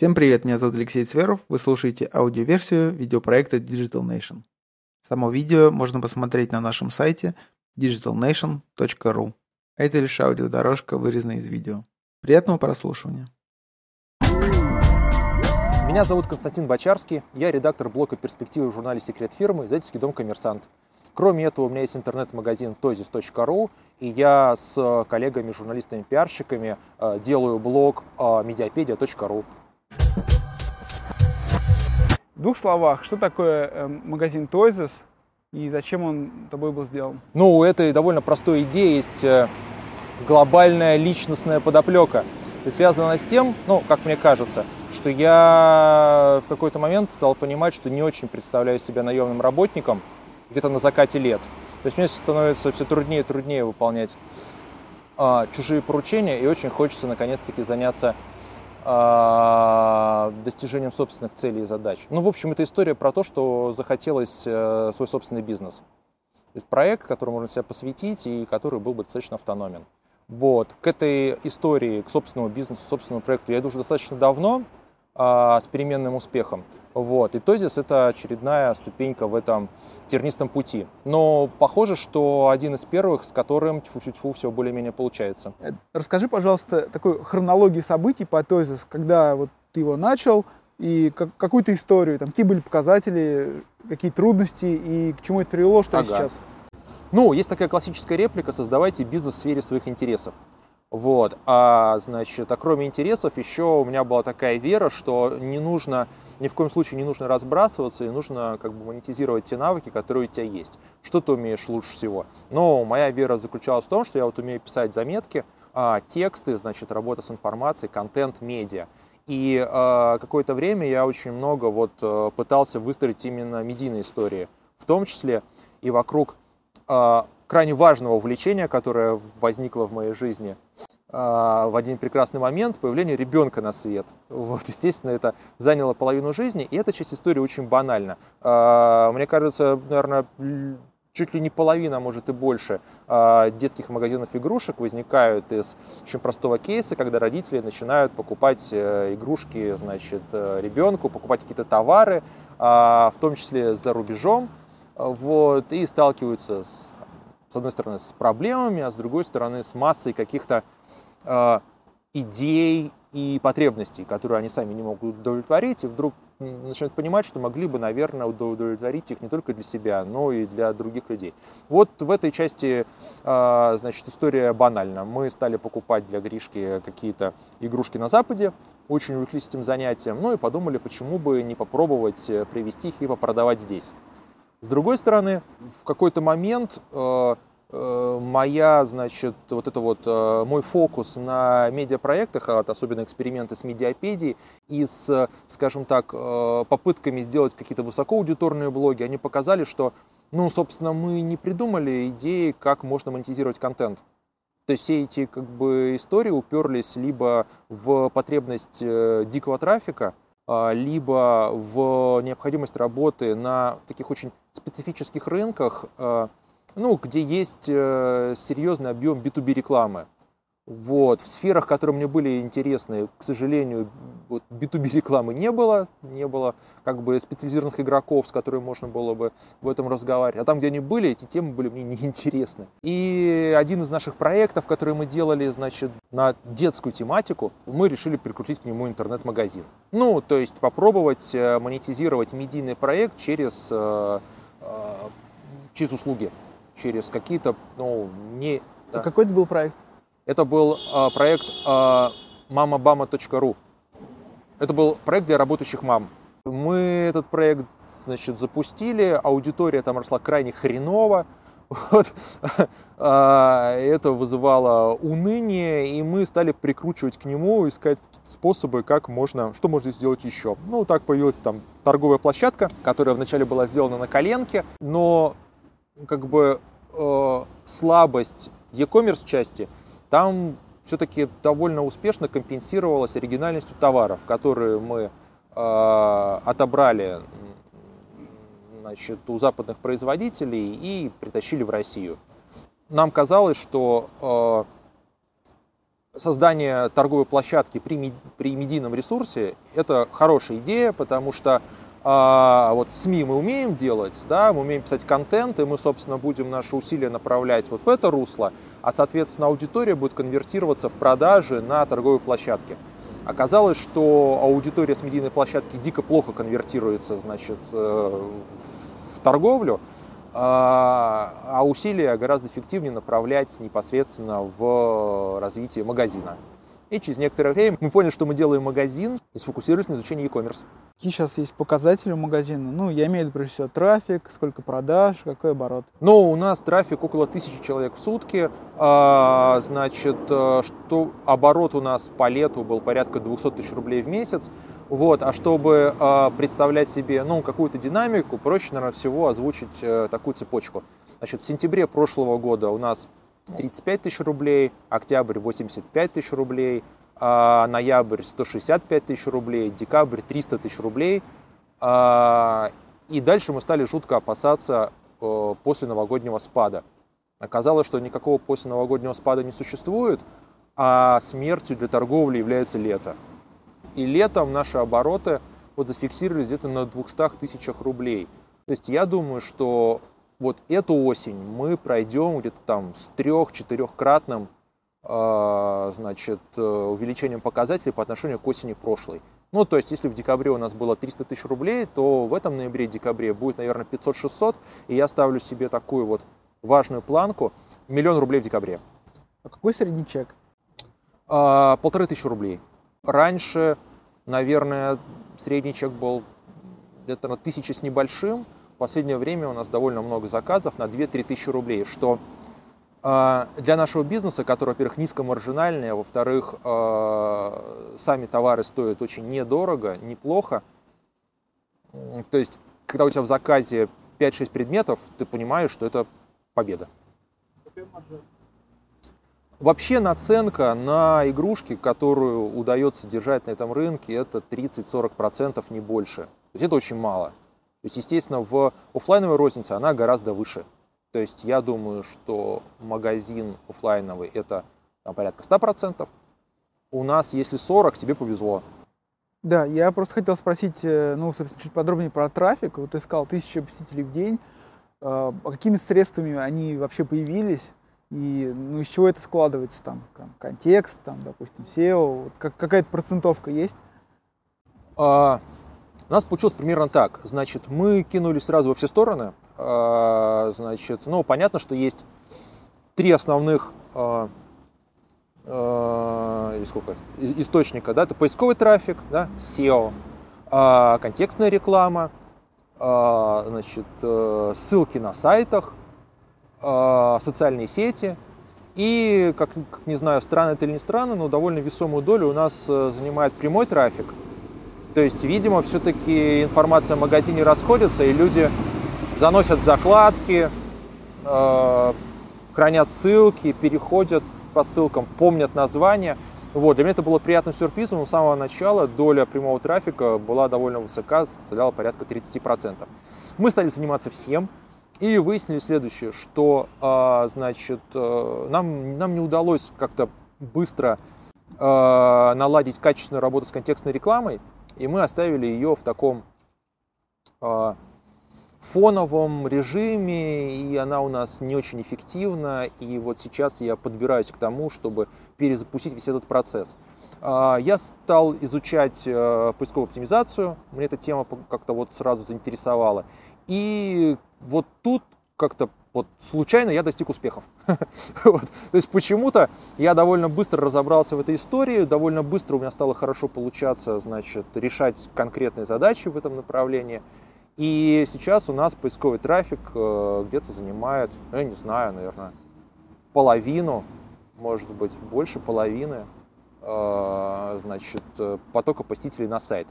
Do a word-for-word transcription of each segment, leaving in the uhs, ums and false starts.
Всем привет, меня зовут Алексей Цверов, вы слушаете аудиоверсию видеопроекта Digital Nation. Само видео можно посмотреть на нашем сайте digital nation точка ru. Это лишь аудиодорожка, вырезанная из видео. Приятного прослушивания. Меня зовут Константин Бочарский, я редактор блога перспективы в журнале «Секрет фирмы» издательский дом «Коммерсант». Кроме этого, у меня есть интернет-магазин tozis точка ru, и я с коллегами, журналистами-пиарщиками делаю блог mediapedia точка ru. В двух словах, что такое магазин Toys и зачем он тобой был сделан? Ну, у этой довольно простой идеи есть глобальная личностная подоплека. И связана она с тем, ну, как мне кажется, что я в какой-то момент стал понимать, что не очень представляю себя наемным работником где-то на закате лет. То есть мне становится все труднее и труднее выполнять а, чужие поручения, и очень хочется наконец-таки заняться достижением собственных целей и задач. Ну, в общем, это история про то, что захотелось свой собственный бизнес. То есть проект, который можно себя посвятить и который был бы достаточно автономен. Вот. К этой истории, к собственному бизнесу, собственному проекту я иду уже достаточно давно а, с переменным успехом. Вот. И Tozis — это очередная ступенька в этом тернистом пути. Но похоже, что один из первых, с которым тьфу-тьфу-тьфу все более-менее получается. Расскажи, пожалуйста, такую хронологию событий по Tozis, когда вот ты его начал, и как, какую-то историю, там, какие были показатели, какие трудности и к чему это привело, что ага. сейчас. Ну, есть такая классическая реплика: создавайте бизнес в сфере своих интересов. Вот. А, значит, а кроме интересов еще у меня была такая вера, что не нужно, ни в коем случае не нужно разбрасываться, и нужно как бы монетизировать те навыки, которые у тебя есть. Что ты умеешь лучше всего? Но моя вера заключалась в том, что я вот умею писать заметки, а, тексты, значит, работа с информацией, контент, медиа. И а, какое-то время я очень много вот пытался выстроить именно медийные истории, в том числе и вокруг а, крайне важного увлечения, которое возникло в моей жизни в один прекрасный момент — появление ребенка на свет. Вот, естественно, это заняло половину жизни, и эта часть истории очень банальна. Мне кажется, наверное, чуть ли не половина, может и больше, детских магазинов игрушек возникают из очень простого кейса, когда родители начинают покупать игрушки, значит, ребенку, покупать какие-то товары, в том числе за рубежом, вот, и сталкиваются с с одной стороны, с проблемами, а с другой стороны, с массой каких-то э, идей и потребностей, которые они сами не могут удовлетворить, и вдруг начинают понимать, что могли бы, наверное, удовлетворить их не только для себя, но и для других людей. Вот в этой части, э, значит, история банальна. Мы стали покупать для Гришки какие-то игрушки на Западе, очень увлеклись этим занятием, ну и подумали, почему бы не попробовать привезти их и попродавать здесь. С другой стороны, в какой-то момент э, э, моя, значит, вот это вот, э, мой фокус на медиапроектах, особенно эксперименты с медиапедией и с, скажем так, э, попытками сделать какие-то высокоаудиторные блоги, они показали, что, ну, собственно, мы не придумали идеи, как можно монетизировать контент. То есть все эти как бы истории уперлись либо в потребность э, дикого трафика, либо в необходимость работы на таких очень специфических рынках, ну, где есть серьезный объем би ту би рекламы. Вот. В сферах, которые мне были интересны, к сожалению, вот би ту би рекламы не было, не было как бы специализированных игроков, с которыми можно было бы в этом разговаривать. А там, где они были, эти темы были мне неинтересны. И один из наших проектов, который мы делали, значит, на детскую тематику, мы решили прикрутить к нему интернет-магазин. Ну, то есть попробовать монетизировать медийный проект через, э, э, через услуги, через какие-то, ну, не... Да. А какой это был проект? Это был э, проект э, мама бама точка ру. Это был проект для работающих мам. Мы этот проект, значит, запустили, аудитория там росла крайне хреново. Вот. Это вызывало уныние, и мы стали прикручивать к нему, искать способы, как можно, что можно сделать еще. Ну, так появилась там торговая площадка, которая вначале была сделана на коленке, но как бы э, слабость e-commerce части там все-таки довольно успешно компенсировалось оригинальностью товаров, которые мы э, отобрали, значит, у западных производителей и притащили в Россию. Нам казалось, что э, Создание торговой площадки при, при медийном ресурсе – это хорошая идея, потому что а, вот СМИ мы умеем делать, да, мы умеем писать контент, и мы, собственно, будем наши усилия направлять вот в это русло, а, соответственно, аудитория будет конвертироваться в продажи на торговой площадке. Оказалось, что аудитория с медийной площадки дико плохо конвертируется, значит, в торговлю, а усилия гораздо эффективнее направлять непосредственно в развитие магазина. И через некоторое время мы поняли, что мы делаем магазин и сфокусировались на изучении e-commerce. Какие сейчас есть показатели у магазина? Ну, я имею в виду, прежде всего, трафик, сколько продаж, какой оборот? Ну, у нас трафик около тысячи человек в сутки. А, значит, что оборот у нас по лету был порядка двести тысяч рублей в месяц. Вот, а чтобы а, представлять себе, ну, какую-то динамику, проще, наверное, всего озвучить а, такую цепочку. Значит, в сентябре прошлого года у нас тридцать пять тысяч рублей, октябрь восемьдесят пять тысяч рублей, а ноябрь сто шестьдесят пять тысяч рублей, декабрь триста тысяч рублей. А, и дальше мы стали жутко опасаться а, после новогоднего спада. Оказалось, что никакого после новогоднего спада не существует, а смертью для торговли является лето. И летом наши обороты вот зафиксировались где-то на двухстах тысячах рублей. То есть я думаю, что вот эту осень мы пройдем где-то там с трех-четырехкратным э, значит, увеличением показателей по отношению к осени прошлой. Ну, то есть, если в декабре у нас было триста тысяч рублей, то в этом ноябре-декабре будет, наверное, пятьсот-шестьсот, и я ставлю себе такую вот важную планку – миллион рублей в декабре. А какой средний чек? А, полторы тысячи рублей. Раньше, наверное, средний чек был где-то на тысячу с небольшим. В последнее время у нас довольно много заказов на две-три тысячи рублей, что э, для нашего бизнеса, который, во-первых, низкомаржинальный, а во-вторых, э, сами товары стоят очень недорого, неплохо. То есть, когда у тебя в заказе пять-шесть предметов, ты понимаешь, что это победа. Вообще наценка на игрушки, которую удается держать на этом рынке, это тридцать-сорок процентов, не больше. То есть это очень мало. То есть, естественно, в офлайновой рознице она гораздо выше. То есть, я думаю, что магазин офлайновый – это там, порядка ста процентов. У нас, если сорок, тебе повезло. Да, я просто хотел спросить, ну, собственно, чуть подробнее про трафик. Вот ты сказал, тысяча посетителей в день. А какими средствами они вообще появились? И ну, из чего это складывается? Там, там контекст, там, допустим, сео? Вот, как, какая-то процентовка есть? А... У нас получилось примерно так. Значит, мы кинули сразу во все стороны. Значит, ну, понятно, что есть три основных э, э, или сколько, источника. Да? Это поисковый трафик, да? сео, э, контекстная реклама, э, значит, э, ссылки на сайтах, э, социальные сети. И, как, как не знаю, странно это или не странно, но довольно весомую долю у нас занимает прямой трафик. То есть, видимо, все-таки информация о магазине расходится, и люди заносят закладки, э, хранят ссылки, переходят по ссылкам, помнят названия. Вот. Для меня это было приятным сюрпризом. С самого начала доля прямого трафика была довольно высока, составляла порядка тридцати процентов. Мы стали заниматься всем и выяснили следующее, что э, значит, э, нам, нам не удалось как-то быстро э, наладить качественную работу с контекстной рекламой. И мы оставили ее в таком э, фоновом режиме, и она у нас не очень эффективна. И вот сейчас я подбираюсь к тому, чтобы перезапустить весь этот процесс. Э, я стал изучать э, поисковую оптимизацию, мне эта тема как-то вот сразу заинтересовала. И вот тут как-то вот случайно я достиг успехов. вот. То есть почему-то я довольно быстро разобрался в этой истории, довольно быстро у меня стало хорошо получаться, значит, решать конкретные задачи в этом направлении. И сейчас у нас поисковый трафик э, где-то занимает, ну, я не знаю, наверное, половину, может быть, больше половины, э, значит, потока посетителей на сайт.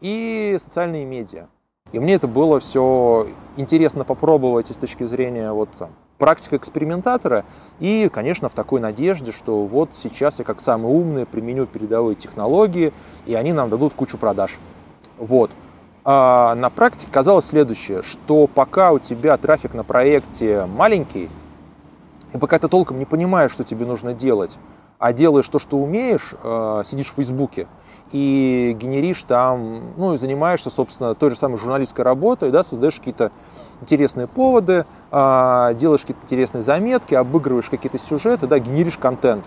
И социальные медиа. И мне это было все интересно попробовать с точки зрения вот, там, практика экспериментатора. И, конечно, в такой надежде, что вот сейчас я как самый умный применю передовые технологии, и они нам дадут кучу продаж. Вот. А на практике казалось следующее, что пока у тебя трафик на проекте маленький, и пока ты толком не понимаешь, что тебе нужно делать, а делаешь то, что умеешь, сидишь в Фейсбуке и генеришь там, ну и занимаешься, собственно, той же самой журналистской работой, да, создаешь какие-то интересные поводы, делаешь какие-то интересные заметки, обыгрываешь какие-то сюжеты, да, генеришь контент.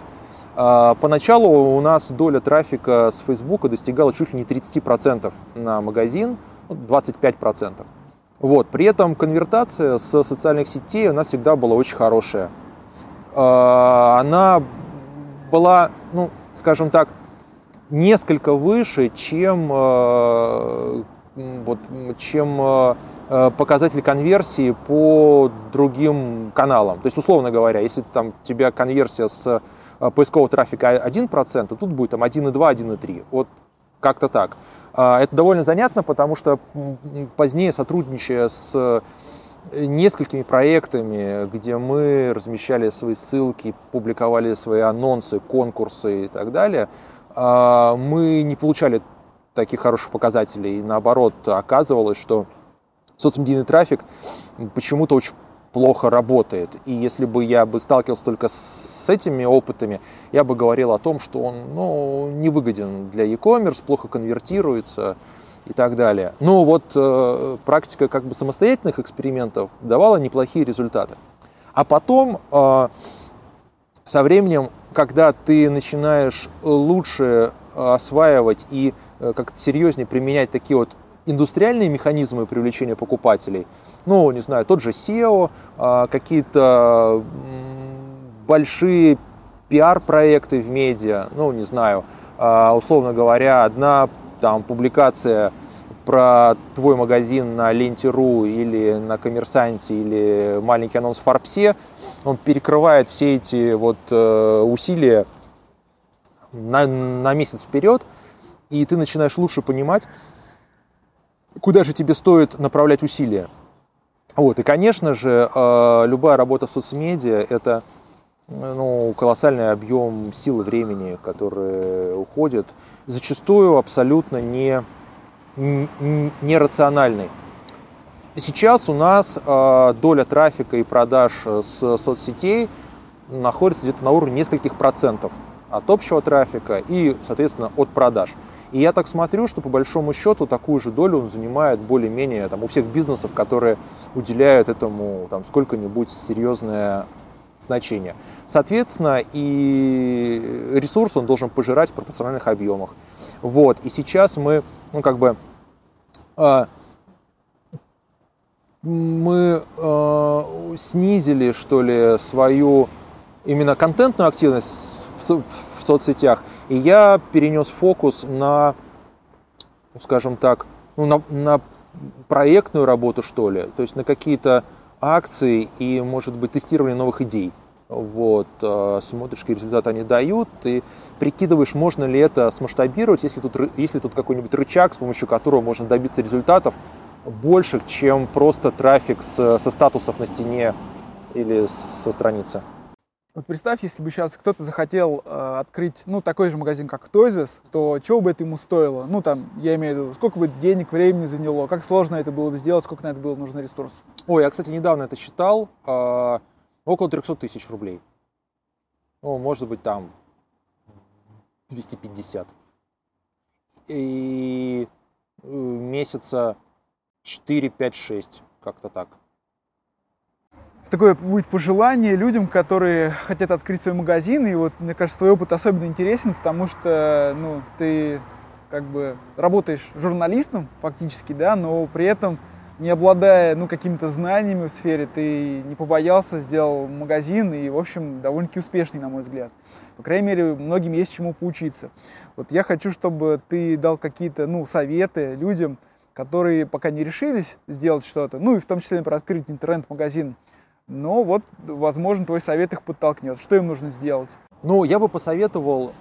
Поначалу у нас доля трафика с Фейсбука достигала чуть ли не тридцать процентов на магазин, двадцать пять процентов. Вот. При этом конвертация с социальных сетей у нас всегда была очень хорошая. Она была, ну, скажем так, несколько выше, чем, вот, чем показатели конверсии по другим каналам. То есть, условно говоря, если там у тебя конверсия с поискового трафика один процент, то тут будет там один и два, один и три. Вот как-то так. Это довольно занятно, потому что позднее, сотрудничая с несколькими проектами, где мы размещали свои ссылки, публиковали свои анонсы, конкурсы и так далее, мы не получали таких хороших показателей. И наоборот, оказывалось, что соцмедийный трафик почему-то очень плохо работает. И если бы я бы сталкивался только с этими опытами, я бы говорил о том, что он, ну, невыгоден для e-commerce, плохо конвертируется и так далее. Но вот э, практика как бы самостоятельных экспериментов давала неплохие результаты. А потом э, со временем, когда ты начинаешь лучше осваивать и э, как-то серьезнее применять такие вот индустриальные механизмы привлечения покупателей, ну, не знаю, тот же сео, какие-то большие пиар-проекты в медиа, ну, не знаю, условно говоря, одна там публикация про твой магазин на Ленте.ру или на Коммерсанте, или маленький анонс в Фарпсе, он перекрывает все эти вот усилия на, на месяц вперед, и ты начинаешь лучше понимать, куда же тебе стоит направлять усилия. Вот. И, конечно же, любая работа в соцмедиа – это, ну, колоссальный объем сил и времени, которые уходят, зачастую абсолютно не, не, нерациональный. Сейчас у нас доля трафика и продаж с соцсетей находится где-то на уровне нескольких процентов от общего трафика и, соответственно, от продаж. И я так смотрю, что по большому счету такую же долю он занимает более-менее там у всех бизнесов, которые уделяют этому там сколько-нибудь серьезное значение. Соответственно, и ресурс он должен пожирать в пропорциональных объемах. Вот. И сейчас мы, ну, как бы, э, мы э, снизили, что ли, свою именно контентную активность в, в соцсетях. И я перенес фокус на, скажем так, ну, на, на проектную работу, что ли, то есть на какие-то акции и, может быть, тестирование новых идей. Вот, смотришь, какие результаты они дают, и прикидываешь, можно ли это смасштабировать, если тут, если тут какой-нибудь рычаг, с помощью которого можно добиться результатов больше, чем просто трафик с, со статусов на стене или со страницы. Вот представь, если бы сейчас кто-то захотел э, открыть, ну, такой же магазин, как Toys, то чего бы это ему стоило? Ну, там, я имею в виду, сколько бы денег, времени заняло, как сложно это было бы сделать, сколько на это было нужно ресурсов? Ой, я, кстати, недавно это считал, э, около триста тысяч рублей. Ну, может быть, там, двести пятьдесят. И месяца четыре, пять, шесть, как-то так. Такое будет пожелание людям, которые хотят открыть свой магазин. И вот, мне кажется, свой опыт особенно интересен, потому что, ну, ты как бы работаешь журналистом фактически, да, но при этом не обладая, ну, какими-то знаниями в сфере, ты не побоялся, сделал магазин и, в общем, довольно-таки успешный, на мой взгляд. По крайней мере, многим есть чему поучиться. Вот я хочу, чтобы ты дал какие-то, ну, советы людям, которые пока не решились сделать что-то, ну, и в том числе, например, открыть интернет-магазин. Но вот, возможно, твой совет их подтолкнет. Что им нужно сделать? Ну, я бы посоветовал э,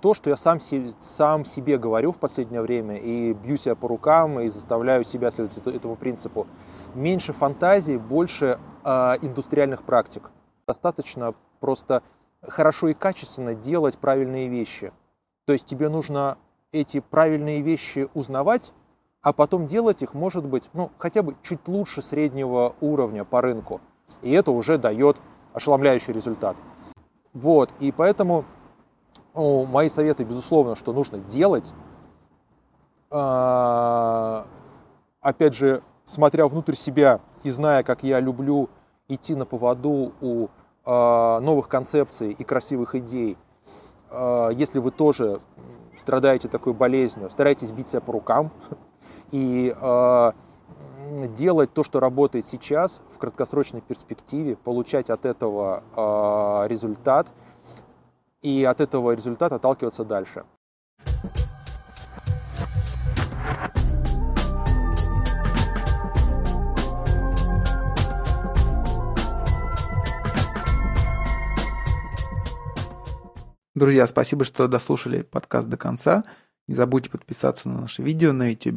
то, что я сам, си, сам себе говорю в последнее время, и бью себя по рукам, и заставляю себя следовать этому принципу. Меньше фантазий, больше э, индустриальных практик. Достаточно просто хорошо и качественно делать правильные вещи. То есть тебе нужно эти правильные вещи узнавать, а потом делать их, может быть, ну, хотя бы чуть лучше среднего уровня по рынку. И это уже дает ошеломляющий результат. Вот, и поэтому ну, мои советы, безусловно, что нужно делать, опять же, смотря внутрь себя и зная, как я люблю идти на поводу у новых концепций и красивых идей, если вы тоже страдаете такой болезнью, старайтесь бить себя по рукам и делать то, что работает сейчас, в краткосрочной перспективе, получать от этого результат и от этого результата отталкиваться дальше. Друзья, спасибо, что дослушали подкаст до конца. Не забудьте подписаться на наше видео на YouTube.